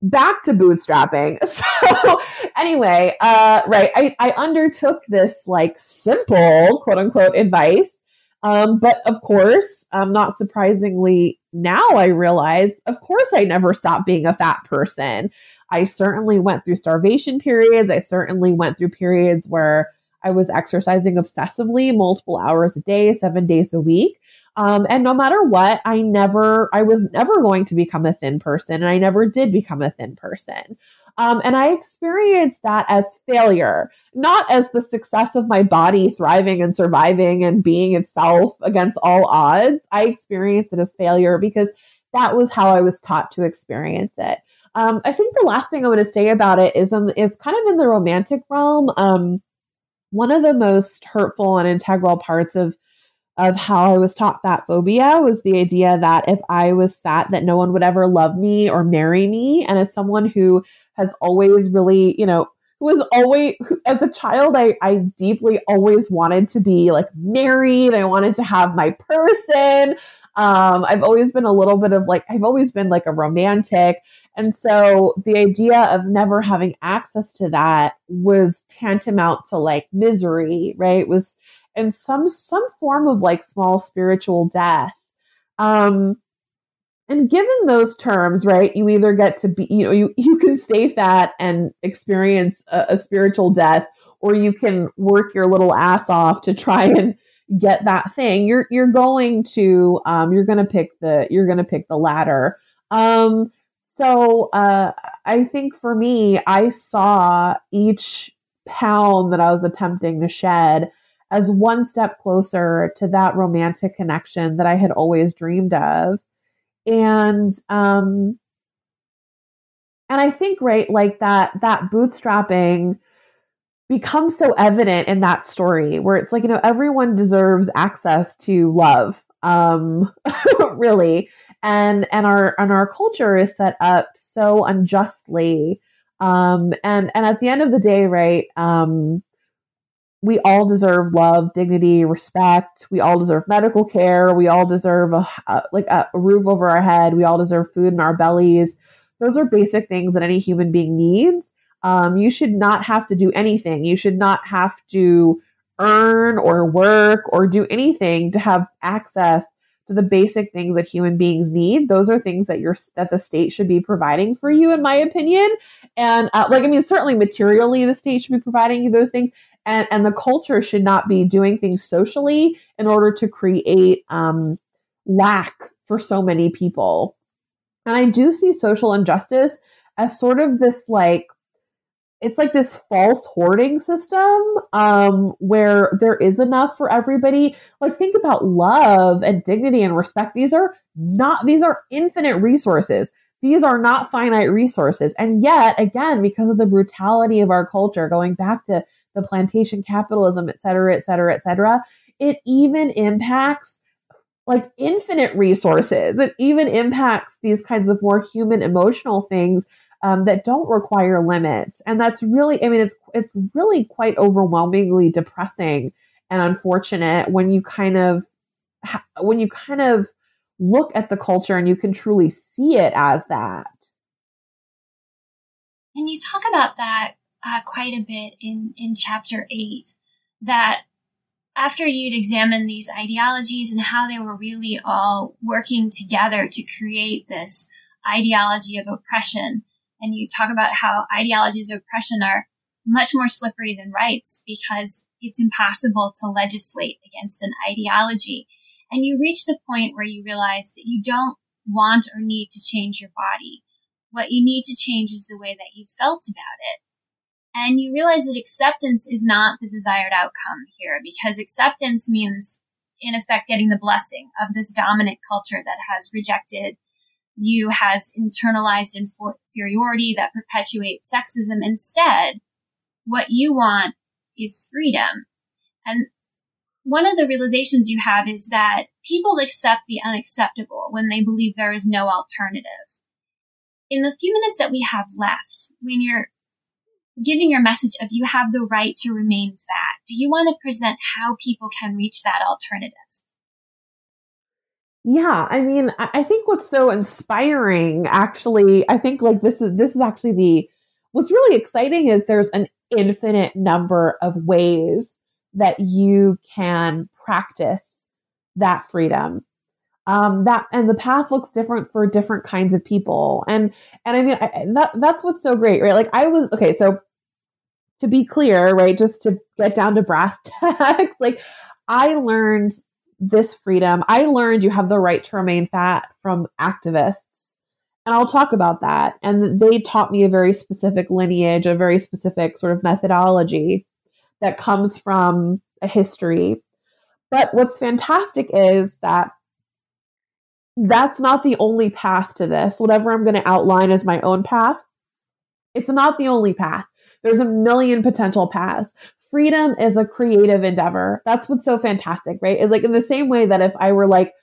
back to bootstrapping. So anyway, uh, right. I, I undertook this like simple quote unquote advice. Um, but of course, um, not surprisingly, now I realize, of course, I never stopped being a fat person. I certainly went through starvation periods. I certainly went through periods where I was exercising obsessively, multiple hours a day, seven days a week. Um, and no matter what, I never, I was never going to become a thin person. And I never did become a thin person. Um, and I experienced that as failure, not as the success of my body thriving and surviving and being itself against all odds. I experienced it as failure because that was how I was taught to experience it. Um, I think the last thing I want to say about it is on, it's kind of in the romantic realm. Um, one of the most hurtful and integral parts of of how I was taught fat phobia was the idea that if I was fat, that no one would ever love me or marry me. And as someone who has always really, you know, who was always, as a child, I, I deeply always wanted to be like married. I wanted to have my person. Um, I've always been a little bit of like, I've always been like a romantic. And so the idea of never having access to that was tantamount to like misery, right? It was in some, some form of like small spiritual death. Um, And given those terms, right, you either get to be, you know, you, you can stay fat and experience a, a spiritual death, or you can work your little ass off to try and get that thing. You're, you're going to, um, you're going to pick the, you're going to pick the latter. Um, so, uh, I think for me, I saw each pound that I was attempting to shed as one step closer to that romantic connection that I had always dreamed of. And, um, and I think, right, like that, that bootstrapping becomes so evident in that story where it's like, you know, everyone deserves access to love, um, really. And, and our, and our culture is set up so unjustly. Um, and, and at the end of the day, right, um, we all deserve love, dignity, respect. We all deserve medical care. We all deserve a, a, like a, a roof over our head. We all deserve food in our bellies. Those are basic things that any human being needs. Um, you should not have to do anything. You should not have to earn or work or do anything to have access to the basic things that human beings need. Those are things that you're, that the state should be providing for you, in my opinion. And uh, like, I mean, certainly materially, the state should be providing you those things. And, and the culture should not be doing things socially in order to create um, lack for so many people. And I do see social injustice as sort of this like, it's like this false hoarding system um, where there is enough for everybody. Like think about love and dignity and respect. These are not, these are infinite resources. These are not finite resources. And yet again, because of the brutality of our culture, going back to the plantation capitalism, et cetera, et cetera, et cetera. It even impacts like infinite resources. It even impacts these kinds of more human emotional things um, that don't require limits. And that's really, I mean, it's it's really quite overwhelmingly depressing and unfortunate when you kind of when you kind of look at the culture and you can truly see it as that. And you talk about that uh, quite a bit in, in chapter eight, that after you'd examined these ideologies and how they were really all working together to create this ideology of oppression, and you talk about how ideologies of oppression are much more slippery than rights because it's impossible to legislate against an ideology. And you reach the point where you realize that you don't want or need to change your body. What you need to change is the way that you felt about it. And you realize that acceptance is not the desired outcome here, because acceptance means, in effect, getting the blessing of this dominant culture that has rejected you, has internalized inferiority that perpetuates sexism. Instead, what you want is freedom. And one of the realizations you have is that people accept the unacceptable when they believe there is no alternative. In the few minutes that we have left, when you're giving your message of you have the right to remain fat, do you want to present how people can reach that alternative? Yeah, I mean, I think what's so inspiring, actually, I think like this is this is actually the what's really exciting is there's an infinite number of ways that you can practice that freedom. Um, that and the path looks different for different kinds of people, and and I mean I, that that's what's so great, right? Like I was okay, so to be clear, right? Just to get down to brass tacks, like I learned this freedom. I learned you have the right to remain fat from activists, and I'll talk about that. And they taught me a very specific lineage, a very specific sort of methodology that comes from a history. But what's fantastic is that that's not the only path to this. Whatever I'm going to outline as my own path, it's not the only path. There's a million potential paths. Freedom is a creative endeavor. That's what's so fantastic, right? It's like in the same way that if I were like,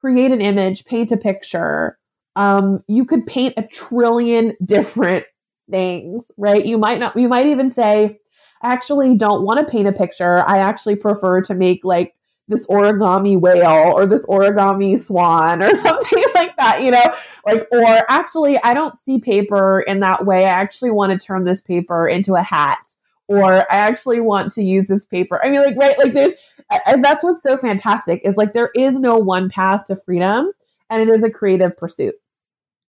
create an image, paint a picture, um, you could paint a trillion different things, right? You might not, you might even say, I actually don't want to paint a picture. I actually prefer to make like this origami whale or this origami swan or something like that, you know, like, or actually I don't see paper in that way. I actually want to turn this paper into a hat, or I actually want to use this paper. I mean, like, right, like there's, and that's what's so fantastic is like, there is no one path to freedom, and it is a creative pursuit.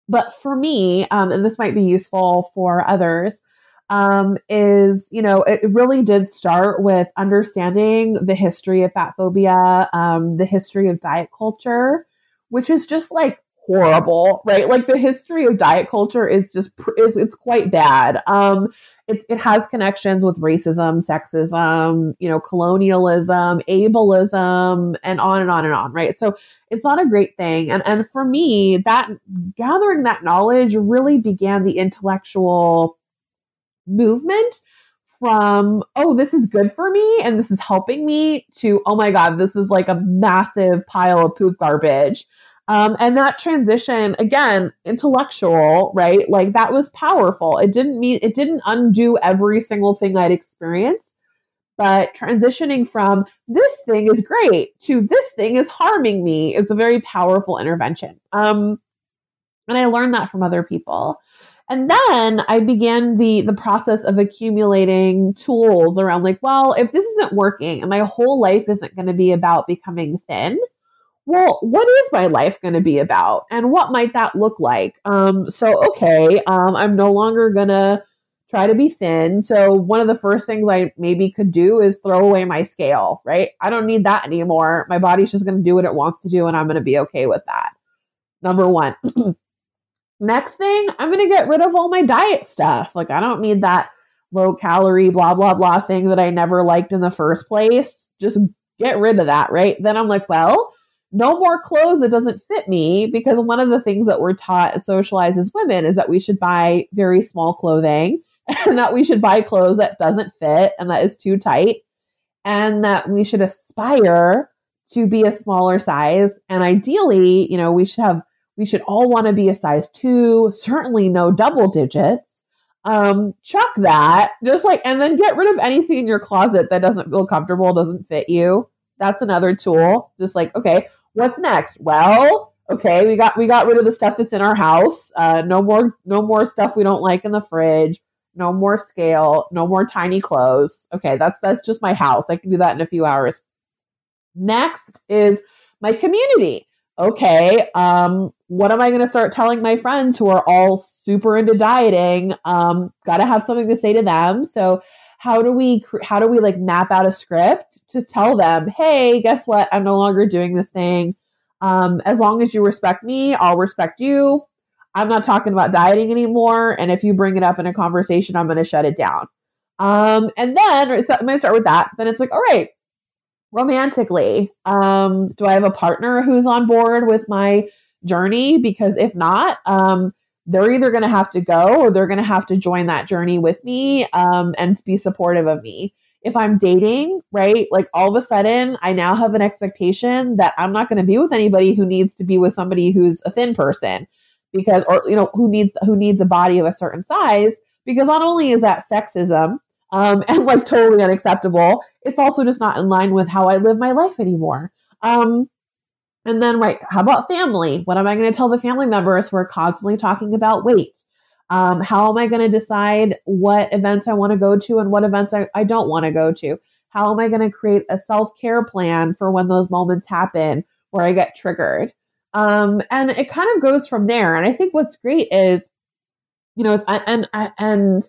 But for me, um, and this might be useful for others, Um, is, you know, it really did start with understanding the history of fat phobia, um, the history of diet culture, which is just like horrible, right? Like the history of diet culture is just, is it's quite bad. Um, it, it has connections with racism, sexism, you know, colonialism, ableism, and on and on and on, right? So it's not a great thing. And, and for me, that gathering that knowledge really began the intellectual movement from, oh, this is good for me and this is helping me, to, oh my God, this is like a massive pile of poop garbage. Um, and that transition, again, intellectual, right? Like that was powerful. It didn't mean, it didn't undo every single thing I'd experienced, but transitioning from this thing is great to this thing is harming me is a very powerful intervention. Um, and I learned that from other people. And then I began the the process of accumulating tools around like, well, if this isn't working and my whole life isn't going to be about becoming thin, well, what is my life going to be about? And what might that look like? Um, so, okay, um, I'm no longer going to try to be thin. So one of the first things I maybe could do is throw away my scale, right? I don't need that anymore. My body's just going to do what it wants to do, and I'm going to be okay with that. Number one. Next thing, I'm going to get rid of all my diet stuff. Like, I don't need that low calorie, blah, blah, blah thing that I never liked in the first place. Just get rid of that, right? Then I'm like, well, no more clothes that doesn't fit me, because one of the things that we're taught and socialized as women is that we should buy very small clothing, and that we should buy clothes that doesn't fit and that is too tight, and that we should aspire to be a smaller size. And ideally, you know, we should have, we should all want to be a size two, certainly no double digits. Um, chuck that, just like, and then get rid of anything in your closet that doesn't feel comfortable, doesn't fit you. That's another tool. Just like, okay, what's next? Well, okay, we got, we got rid of the stuff that's in our house. Uh, no more, no more stuff we don't like in the fridge. No more scale, no more tiny clothes. Okay, that's, that's just my house. I can do that in a few hours. Next is my community. Okay, um, what am I going to start telling my friends who are all super into dieting? Um, got to have something to say to them. So how do we, how do we like map out a script to tell them, hey, guess what? I'm no longer doing this thing. Um, as long as you respect me, I'll respect you. I'm not talking about dieting anymore. And if you bring it up in a conversation, I'm going to shut it down. Um, and then so I'm going to start with that. Then it's like, all right, romantically, um, do I have a partner who's on board with my journey? Because if not, um, they're either going to have to go or they're going to have to join that journey with me um, and be supportive of me. If I'm dating, right, like all of a sudden, I now have an expectation that I'm not going to be with anybody who needs to be with somebody who's a thin person. Because, or, you know, who needs, who needs a body of a certain size, because not only is that sexism, um, and like totally unacceptable, it's also just not in line with how I live my life anymore. Um, and then, right. How about family? What am I going to tell the family members who are constantly talking about weight? Um, how am I going to decide what events I want to go to and what events I, I don't want to go to? How am I going to create a self-care plan for when those moments happen where I get triggered? Um, and it kind of goes from there. And I think what's great is, you know, it's, and, and,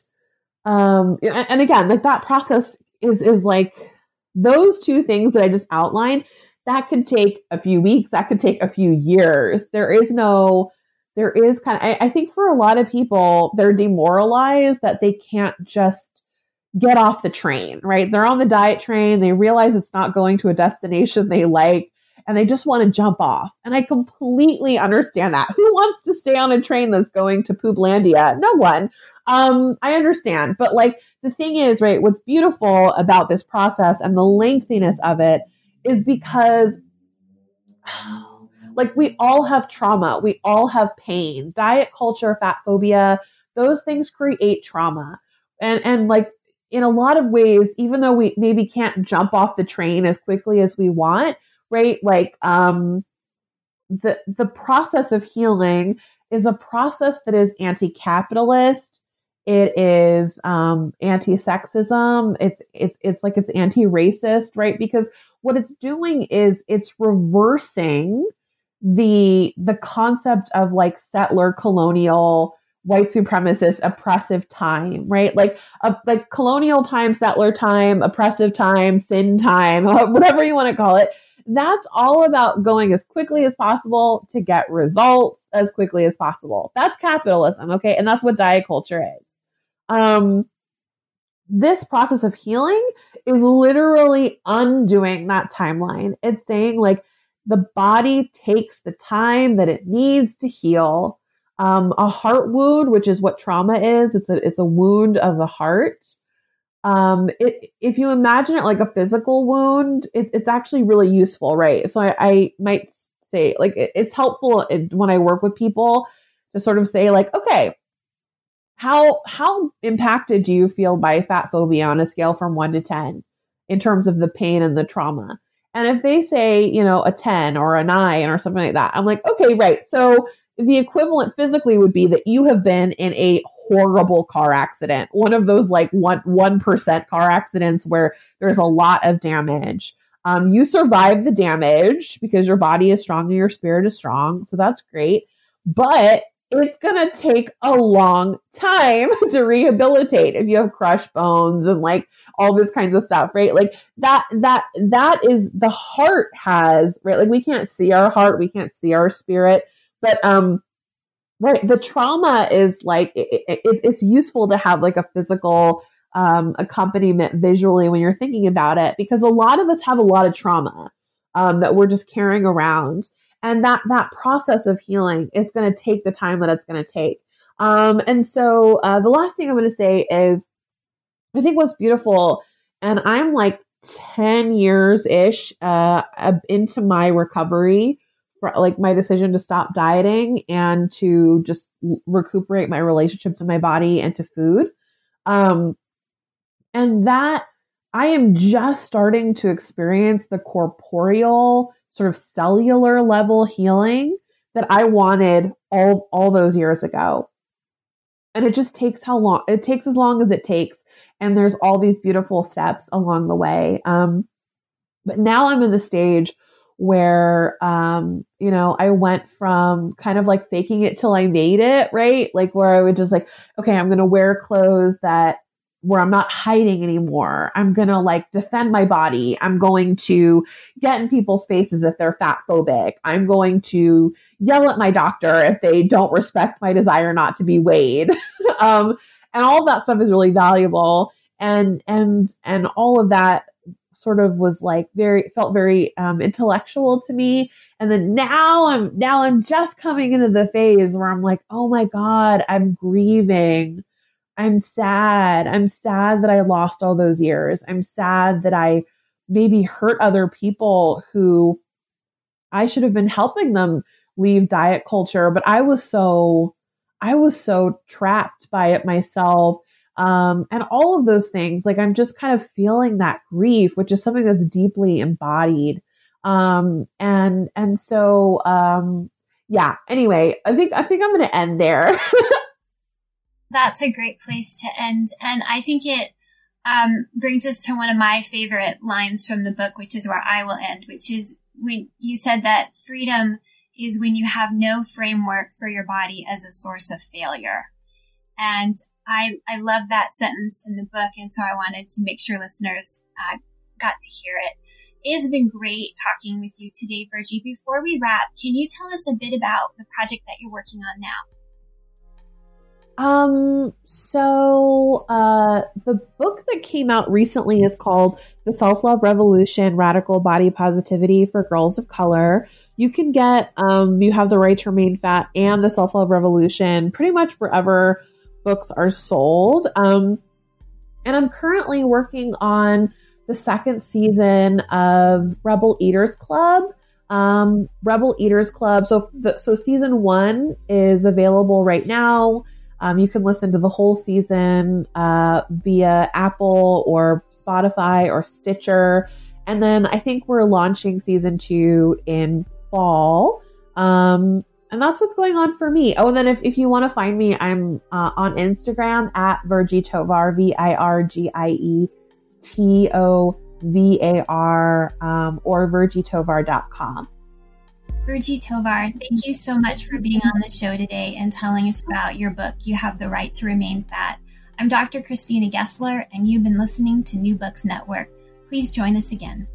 um, and again, like that process is, is like those two things that I just outlined, that could take a few weeks, that could take a few years. There is no, there is kind of, I, I think for a lot of people, they're demoralized that they can't just get off the train, right? They're on the diet train. They realize it's not going to a destination they like. And they just want to jump off. And I completely understand that. Who wants to stay on a train that's going to Pooplandia? No one. Um, I understand. But like the thing is, right, what's beautiful about this process and the lengthiness of it is because like we all have trauma. We all have pain. Diet culture, fat phobia, those things create trauma. And, and like in a lot of ways, even though we maybe can't jump off the train as quickly as we want, right? Like, um, the, the process of healing is a process that is anti-capitalist. It is, um, anti-sexism. It's, it's, it's like, it's anti-racist, right? Because what it's doing is it's reversing the, the concept of like settler colonial white supremacist oppressive time, right? Like, uh, like colonial time, settler time, oppressive time, thin time, whatever you want to call it. That's all about going as quickly as possible to get results as quickly as possible. That's capitalism, okay? And that's what diet culture is. Um, this process of healing is literally undoing that timeline. It's saying like the body takes the time that it needs to heal. Um, a heart wound, which is what trauma is, it's a, it's a wound of the heart. Um, it, if you imagine it like a physical wound, it, it's actually really useful, right? So I, I might say like, it, it's helpful when I work with people to sort of say like, okay, how, how impacted do you feel by fat phobia on a scale from one to ten in terms of the pain and the trauma? And if they say, you know, a ten or a nine or something like that, I'm like, okay, right. So the equivalent physically would be that you have been in a horrible car accident. One of those like one, one percent car accidents where there's a lot of damage. Um, you survive the damage because your body is strong and your spirit is strong. So that's great. But it's going to take a long time to rehabilitate if you have crushed bones and like all this kinds of stuff, right? Like that, that, that is the heart has, right? Like we can't see our heart. We can't see our spirit, but, um, right. The trauma is like, it, it, it's useful to have like a physical um, accompaniment visually when you're thinking about it, because a lot of us have a lot of trauma um, that we're just carrying around. And that, that process of healing is going to take the time that it's going to take. Um, and so uh, the last thing I'm going to say is, I think what's beautiful, and I'm like ten years ish uh, into my recovery, for, like my decision to stop dieting and to just recuperate my relationship to my body and to food. Um, and that I am just starting to experience the corporeal sort of cellular level healing that I wanted all, all those years ago. And it just takes how long, it takes as long as it takes. And there's all these beautiful steps along the way. Um, but now I'm in the stage where, um, you know, I went from kind of like faking it till I made it, right? Like where I would just like, okay, I'm going to wear clothes that where I'm not hiding anymore. I'm going to like defend my body. I'm going to get in people's faces if they're fat phobic. I'm going to yell at my doctor if they don't respect my desire not to be weighed. um, And all of that stuff is really valuable. And, and, and all of that sort of was like very, felt very um, intellectual to me. And then now I'm, now I'm just coming into the phase where I'm like, oh my God, I'm grieving. I'm sad. I'm sad that I lost all those years. I'm sad that I maybe hurt other people who I should have been helping them leave diet culture. But I was so I was so trapped by it myself. Um, and all of those things, like I'm just kind of feeling that grief, which is something that's deeply embodied. Um, and, and so, um, yeah, anyway, I think, I think I'm going to end there. That's a great place to end. And I think it, um, brings us to one of my favorite lines from the book, which is where I will end, which is when you said that freedom is when you have no framework for your body as a source of failure. And I I love that sentence in the book, and so I wanted to make sure listeners uh, got to hear it. It has been great talking with you today, Virgie. Before we wrap, can you tell us a bit about the project that you're working on now? Um, so uh, the book that came out recently is called The Self-Love Revolution, Radical Body Positivity for Girls of Color. You can get um, You Have the Right to Remain Fat and The Self-Love Revolution pretty much wherever books are sold. Um, and I'm currently working on the second season of Rebel Eaters Club. Um, Rebel Eaters Club. So, the, so season one is available right now. Um, you can listen to the whole season uh, via Apple or Spotify or Stitcher. And then I think we're launching season two in fall. Um, and that's what's going on for me. Oh, and then if, if you want to find me, I'm uh, on Instagram at Virgie Tovar, V I R G I E T O V A R, um, or virgie tovar dot com. Virgie Tovar, thank you so much for being on the show today and telling us about your book, You Have the Right to Remain Fat. I'm Doctor Christina Gessler, and you've been listening to New Books Network. Please join us again.